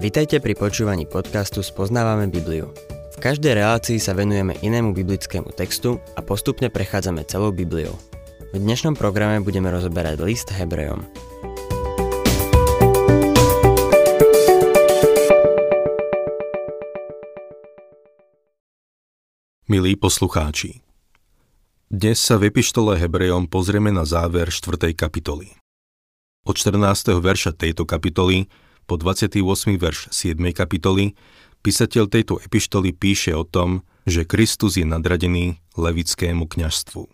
Vitajte pri počúvaní podcastu Spoznávame Bibliu. V každej relácii sa venujeme inému biblickému textu a postupne prechádzame celou Bibliou. V dnešnom programe budeme rozoberať list Hebrejom. Milí poslucháči, dnes sa v epištole Hebrejom pozrieme na záver 4. kapitoly. Od 14. verša tejto kapitoly po 28. verš 7. kapitoly písateľ tejto epištoly píše o tom, že Kristus je nadradený levickému kňazstvu.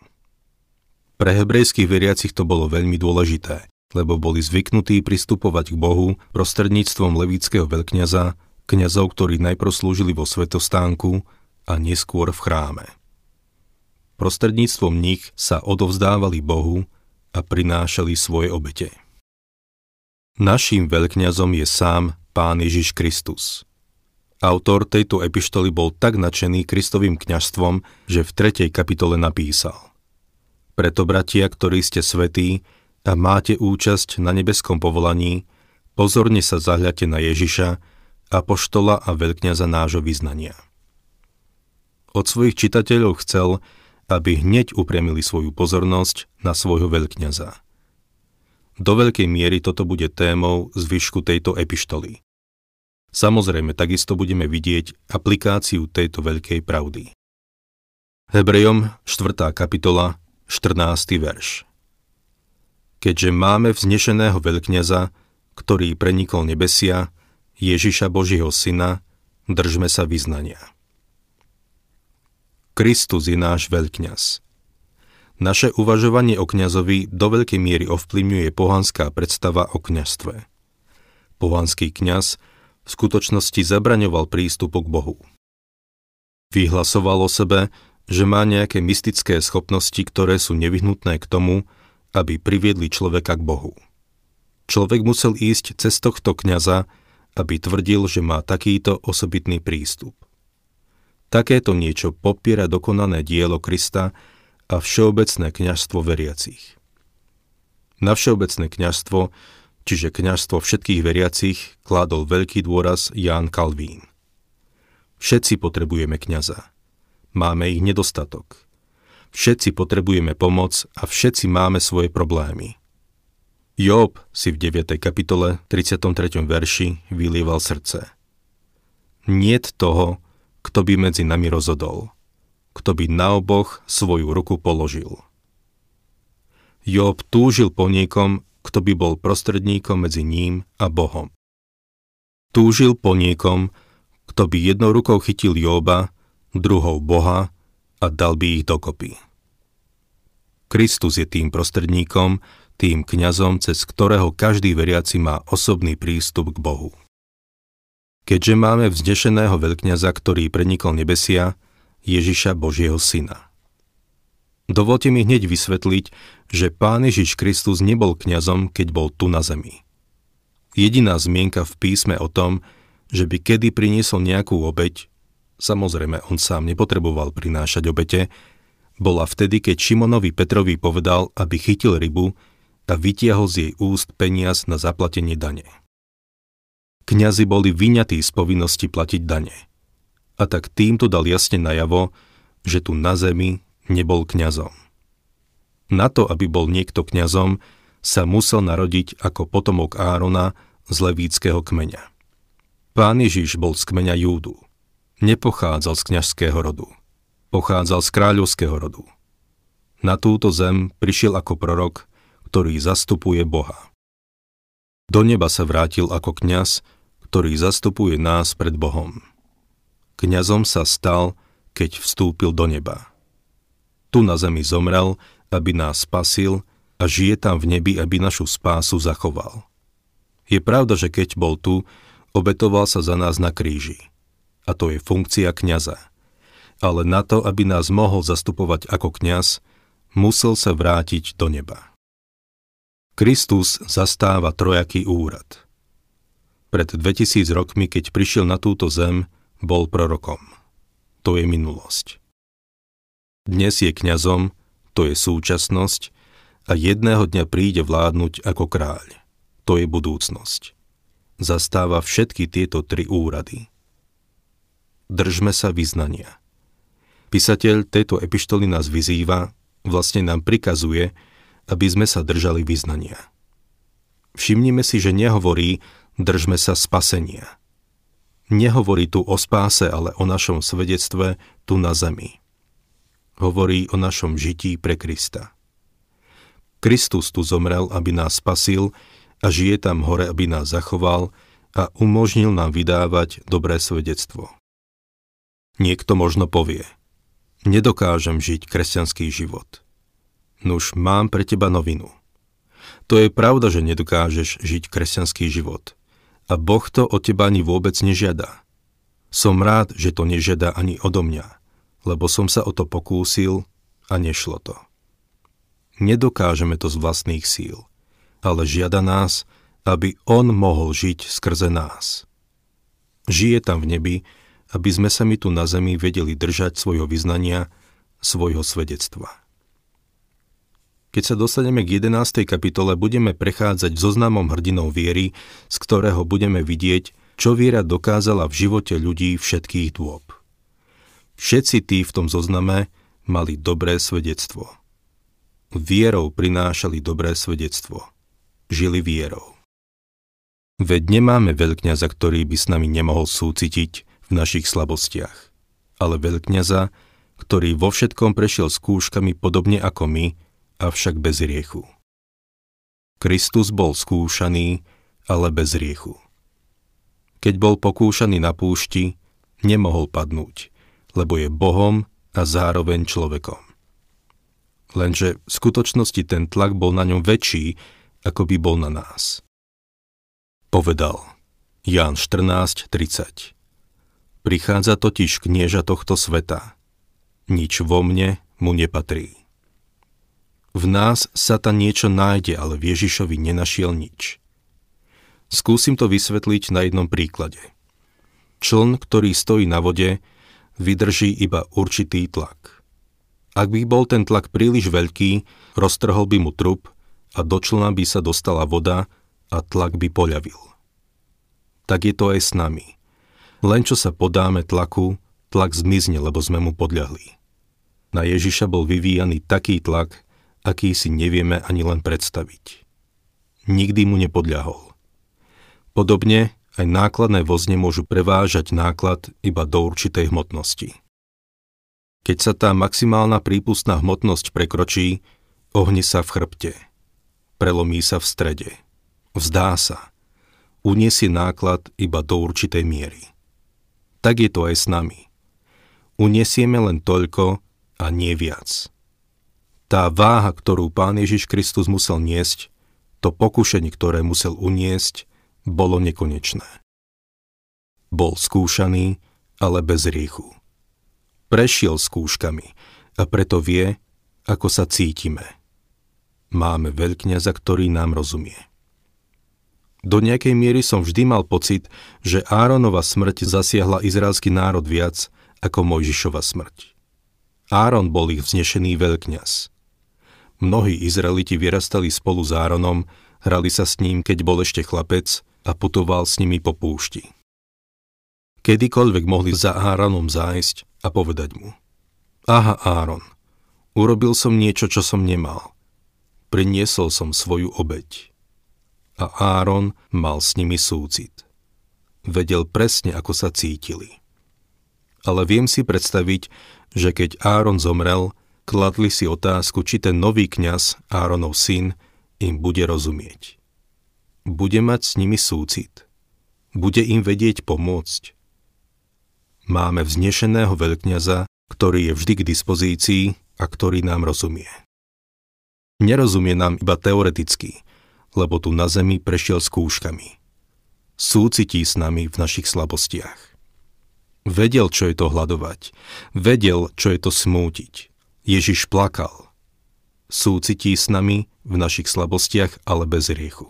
Pre hebrejských veriacich to bolo veľmi dôležité, lebo boli zvyknutí pristupovať k Bohu prostredníctvom levického veľkňaza, kňazov, ktorí najprv slúžili vo svätostánku a neskôr v chráme. Prostredníctvom nich sa odovzdávali Bohu a prinášali svoje obete. Naším veľkňazom je sám Pán Ježiš Kristus. Autor tejto epištoly bol tak nadšený Kristovým kňazstvom, že v 3. kapitole napísal: Preto, bratia, ktorí ste svätí a máte účasť na nebeskom povolaní, pozorne sa zahľadte na Ježiša, apoštola a veľkňaza nášho vyznania. Od svojich čitateľov chcel, aby hneď upriamili svoju pozornosť na svojho veľkňaza. Do veľkej miery toto bude témou zvyšku tejto epištoly. Samozrejme, takisto budeme vidieť aplikáciu tejto veľkej pravdy. Hebrejom 4. kapitola, 14. verš. Keďže máme vznešeného veľkňaza, ktorý prenikol nebesia, Ježiša Božieho Syna, držme sa vyznania. Kristus je náš veľkňaz. Naše uvažovanie o kňazovi do veľkej miery ovplyvňuje pohanská predstava o kňazstve. Pohanský kňaz v skutočnosti zabraňoval prístupu k Bohu. Vyhlasoval o sebe, že má nejaké mystické schopnosti, ktoré sú nevyhnutné k tomu, aby priviedli človeka k Bohu. Človek musel ísť cez tohto kňaza, aby tvrdil, že má takýto osobitný prístup. Takéto niečo popiera dokonané dielo Krista a všeobecné kňazstvo veriacich. Na všeobecné kňazstvo, čiže kňazstvo všetkých veriacich, kládol veľký dôraz Ján Kalvín. Všetci potrebujeme kňaza. Máme ich nedostatok. Všetci potrebujeme pomoc a všetci máme svoje problémy. Jób si v 9. kapitole 33. verši vylieval srdce. Niet toho, kto by medzi nami rozhodol, kto by na oboch svoju ruku položil. Jób túžil po niekom, kto by bol prostredníkom medzi ním a Bohom. Túžil po niekom, kto by jednou rukou chytil Jóba, druhou Boha a dal by ich dokopy. Kristus je tým prostredníkom, tým kňazom, cez ktorého každý veriaci má osobný prístup k Bohu. Keďže máme vznešeného veľkňaza, ktorý prenikol nebesia, Ježiša Božieho Syna. Dovolte mi hneď vysvetliť, že Pán Ježiš Kristus nebol kňazom, keď bol tu na zemi. Jediná zmienka v písme o tom, že by kedy priniesol nejakú obeť, samozrejme on sám nepotreboval prinášať obete, bola vtedy, keď Šimonovi Petrovi povedal, aby chytil rybu a vytiahol z jej úst peniaz na zaplatenie dane. Kňazi boli vyňatí z povinnosti platiť dane. A tak týmto dal jasne najavo, že tu na zemi nebol kňazom. Na to, aby bol niekto kňazom, sa musel narodiť ako potomok Árona z levítskeho kmeňa. Pán Ježiš bol z kmeňa Júdu. Nepochádzal z kňazského rodu. Pochádzal z kráľovského rodu. Na túto zem prišiel ako prorok, ktorý zastupuje Boha. Do neba sa vrátil ako kňaz, ktorý zastupuje nás pred Bohom. Kňazom sa stal, keď vstúpil do neba. Tu na zemi zomrel, aby nás spasil, a žije tam v nebi, aby našu spásu zachoval. Je pravda, že keď bol tu, obetoval sa za nás na kríži. A to je funkcia kňaza. Ale na to, aby nás mohol zastupovať ako kňaz, musel sa vrátiť do neba. Kristus zastáva trojaký úrad. Pred 2000 rokmi, keď prišiel na túto zem, bol prorokom. To je minulosť. Dnes je kňazom, to je súčasnosť, a jedného dňa príde vládnuť ako kráľ. To je budúcnosť. zastáva všetky tieto tri úrady. Držme sa vyznania. Písateľ tejto epištoly nás vyzýva, vlastne nám prikazuje, aby sme sa držali vyznania. Všimnime si, že nehovorí držme sa spasenia. Nehovorí tu o spáse, ale o našom svedectve tu na zemi. Hovorí o našom žití pre Krista. Kristus tu zomrel, aby nás spasil, a žije tam hore, aby nás zachoval a umožnil nám vydávať dobré svedectvo. Niekto možno povie, nedokážem žiť kresťanský život. Nuž, mám pre teba novinu. To je pravda, že nedokážeš žiť kresťanský život. A Boh to od teba ani vôbec nežiada. Som rád, že to nežiada ani odo mňa, lebo som sa o to pokúsil a nešlo to. Nedokážeme to z vlastných síl, ale žiada nás, aby On mohol žiť skrze nás. Žije tam v nebi, aby sme sa my tu na zemi vedeli držať svojho vyznania, svojho svedectva. Keď sa dostaneme k 11. kapitole, budeme prechádzať zoznamom hrdinov viery, z ktorého budeme vidieť, čo viera dokázala v živote ľudí všetkých dôb. Všetci tí v tom zozname mali dobré svedectvo. Vierou prinášali dobré svedectvo. Žili vierou. Veď nemáme veľkňaza, ktorý by s nami nemohol súcitiť v našich slabostiach, ale veľkňaza, ktorý vo všetkom prešiel skúškami podobne ako my, avšak bez hriechu. Kristus bol skúšaný, ale bez hriechu. Keď bol pokúšaný na púšti, nemohol padnúť, lebo je Bohom a zároveň človekom. Lenže v skutočnosti ten tlak bol na ňom väčší, ako by bol na nás. Povedal Ján 14:30. Prichádza totiž knieža tohto sveta. Nič vo mne mu nepatrí. V nás Satan niečo nájde, ale v Ježišovi nenašiel nič. Skúsim to vysvetliť na jednom príklade. Čln, ktorý stojí na vode, vydrží iba určitý tlak. Ak by bol ten tlak príliš veľký, roztrhol by mu trup a do člna by sa dostala voda a tlak by poľavil. Tak je to aj s nami. Len čo sa podáme tlaku, tlak zmizne, lebo sme mu podľahli. Na Ježiša bol vyvíjaný taký tlak, aký si nevieme ani len predstaviť. Nikdy mu nepodľahol. Podobne aj nákladné vozne môžu prevážať náklad iba do určitej hmotnosti. Keď sa tá maximálna prípustná hmotnosť prekročí, ohne sa v chrbte. Prelomí sa v strede. Vzdá sa. Uniesie náklad iba do určitej miery. Tak je to aj s nami. Uniesieme len toľko a nie viac. Tá váha, ktorú Pán Ježiš Kristus musel niesť, to pokušenie, ktoré musel uniesť, bolo nekonečné. Bol skúšaný, ale bez hriechu. Prešiel skúškami a preto vie, ako sa cítime. Máme veľkňaza, ktorý nám rozumie. Do nejakej miery som vždy mal pocit, že Áronova smrť zasiahla izraelský národ viac ako Mojžišova smrť. Áron bol ich vznešený veľkňaz. Mnohí Izraeliti vyrastali spolu s Áronom, hrali sa s ním, keď bol ešte chlapec, a putoval s nimi po púšti. Kedykoľvek mohli za Áronom zájsť a povedať mu: Aha, Áron, urobil som niečo, čo som nemal. Priniesol som svoju obeť. A Áron mal s nimi súcit. Vedel presne, ako sa cítili. Ale viem si predstaviť, že keď Áron zomrel, kladli si otázku, či ten nový kňaz, Áronov syn, im bude rozumieť. Bude mať s nimi súcit. Bude im vedieť pomôcť. Máme vznešeného veľkňaza, ktorý je vždy k dispozícii a ktorý nám rozumie. Nerozumie nám iba teoreticky, lebo tu na zemi prešiel skúškami. Súcití s nami v našich slabostiach. Vedel, čo je to hladovať. Vedel, čo je to smútiť. Ježiš plakal. Súcití s nami v našich slabostiach, ale bez hriechu.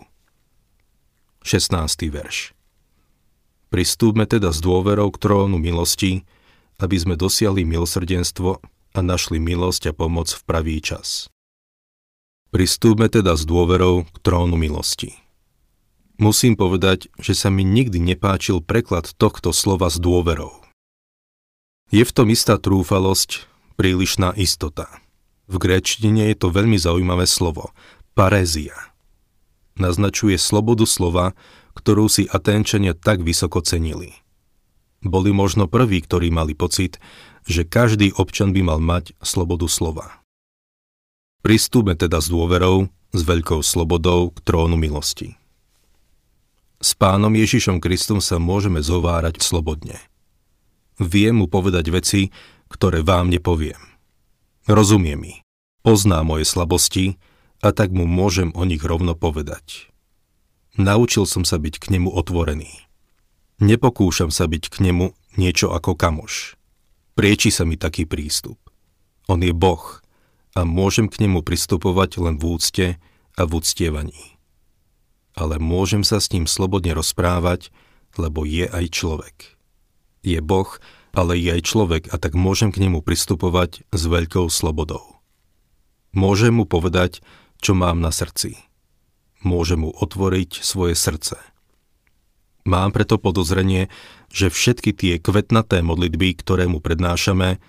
16. verš. Pristúpme teda s dôverou k trónu milosti, aby sme dosiahli milosrdenstvo a našli milosť a pomoc v pravý čas. Pristúpme teda s dôverou k trónu milosti. Musím povedať, že sa mi nikdy nepáčil preklad tohto slova s dôverou. Je v tom istá trúfalosť, prílišná istota. V gréčtine je to veľmi zaujímavé slovo, parezia. Naznačuje slobodu slova, ktorú si Aténčania tak vysoko cenili. Boli možno prví, ktorí mali pocit, že každý občan by mal mať slobodu slova. Pristúpme teda s dôverou, s veľkou slobodou k trónu milosti. S Pánom Ježišom Kristom sa môžeme zhovárať slobodne. Viem mu povedať veci, ktoré vám nepoviem. Rozumie mi, pozná moje slabosti a tak mu môžem o nich rovno povedať. Naučil som sa byť k nemu otvorený. Nepokúšam sa byť k nemu niečo ako kamoš. Prieči sa mi taký prístup. On je Boh a môžem k nemu pristupovať len v úcte a v uctievaní. Ale môžem sa s ním slobodne rozprávať, lebo je aj človek. Je Boh, ale je aj človek a tak môžem k nemu pristupovať s veľkou slobodou. Môžem mu povedať, čo mám na srdci. Môžem mu otvoriť svoje srdce. Mám preto podozrenie, že všetky tie kvetnaté modlitby, ktoré mu prednášame,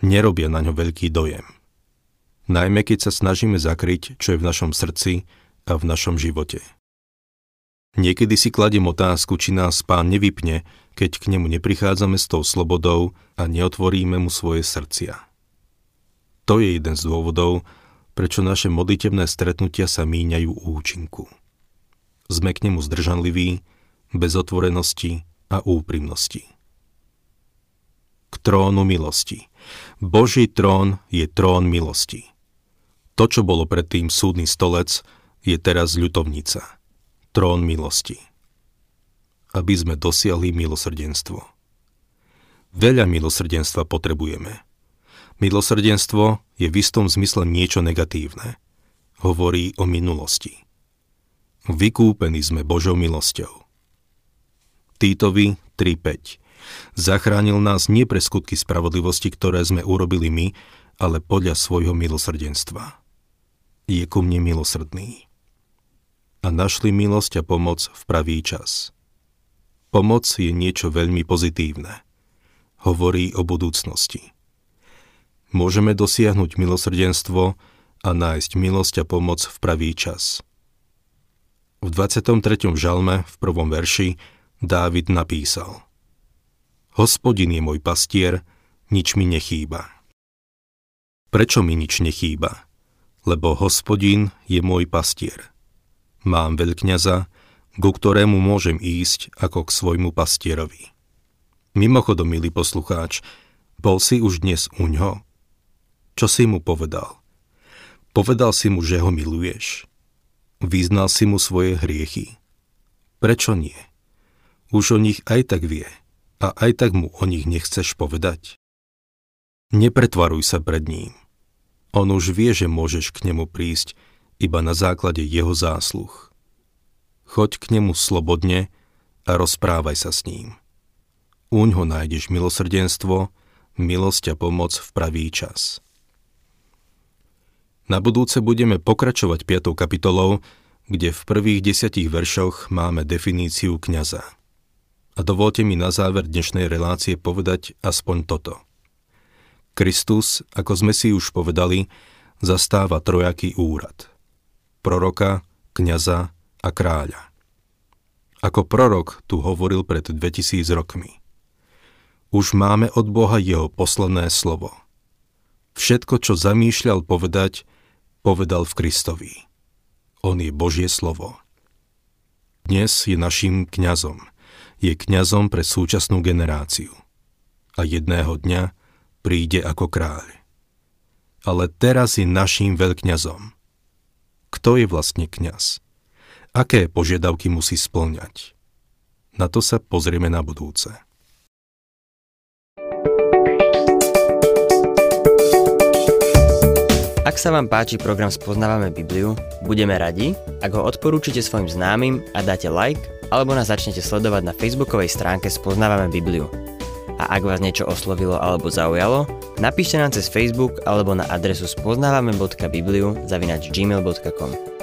nerobia na ňo veľký dojem. Najmä keď sa snažíme zakryť, čo je v našom srdci a v našom živote. Niekedy si kladiem otázku, či nás Pán nevypne, keď k nemu neprichádzame s tou slobodou a neotvoríme mu svoje srdcia. To je jeden z dôvodov, prečo naše modlitebné stretnutia sa míňajú účinku. Sme k nemu zdržanliví, bez otvorenosti a úprimnosti. K trónu milosti. Boží trón je trón milosti. To, čo bolo predtým súdny stolec, je teraz ľutovnica. Trón milosti, aby sme dosiahli milosrdenstvo. Veľa milosrdenstva potrebujeme. Milosrdenstvo je v istom zmysle niečo negatívne. Hovorí o minulosti. Vykúpení sme Božou milosťou. Týtovi 3:5. Zachránil nás nie pre skutky spravodlivosti, ktoré sme urobili my, ale podľa svojho milosrdenstva. Je ku mne milosrdný. A našli milosť a pomoc v pravý čas. Pomoc je niečo veľmi pozitívne. Hovorí o budúcnosti. Môžeme dosiahnuť milosrdenstvo a nájsť milosť a pomoc v pravý čas. V 23. žalme v 1. verši Dávid napísal: Hospodin je môj pastier, nič mi nechýba. Prečo mi nič nechýba? Lebo Hospodin je môj pastier. Mám veľkňaza, ku ktorému môžem ísť ako k svojmu pastierovi. Mimochodom, milý poslucháč, bol si už dnes uňho? Čo si mu povedal? Povedal si mu, že ho miluješ. Vyznal si mu svoje hriechy. Prečo nie? Už o nich aj tak vie a aj tak mu o nich nechceš povedať. Nepretvaruj sa pred ním. On už vie, že môžeš k nemu prísť iba na základe jeho zásluh. Choď k nemu slobodne a rozprávaj sa s ním. Uň ho nájdeš milosrdenstvo, milosť a pomoc v pravý čas. Na budúce budeme pokračovať 5. kapitolou, kde v prvých 10 veršoch máme definíciu kňaza. A dovolte mi na záver dnešnej relácie povedať aspoň toto. Kristus, ako sme si už povedali, zastáva trojaký úrad. Proroka, kňaza a kráľa. Ako prorok tu hovoril pred 2000 rokmi. Už máme od Boha jeho posledné slovo. Všetko, čo zamýšľal povedať, povedal v Kristovi. On je Božie slovo. Dnes je naším kňazom. Je kňazom pre súčasnú generáciu. A jedného dňa príde ako kráľ. Ale teraz je naším veľkňazom. Kto je vlastne kňaz? Aké požiadavky musí spĺňať? Na to sa pozrieme na budúce. Ak sa vám páči program Spoznávame Bibliu, budeme radi, ak ho odporúčite svojim známym a dáte like, alebo nás začnete sledovať na facebookovej stránke Spoznávame Bibliu. A ak vás niečo oslovilo alebo zaujalo, napíšte nám cez Facebook alebo na adresu spoznavame.bibliu@gmail.com.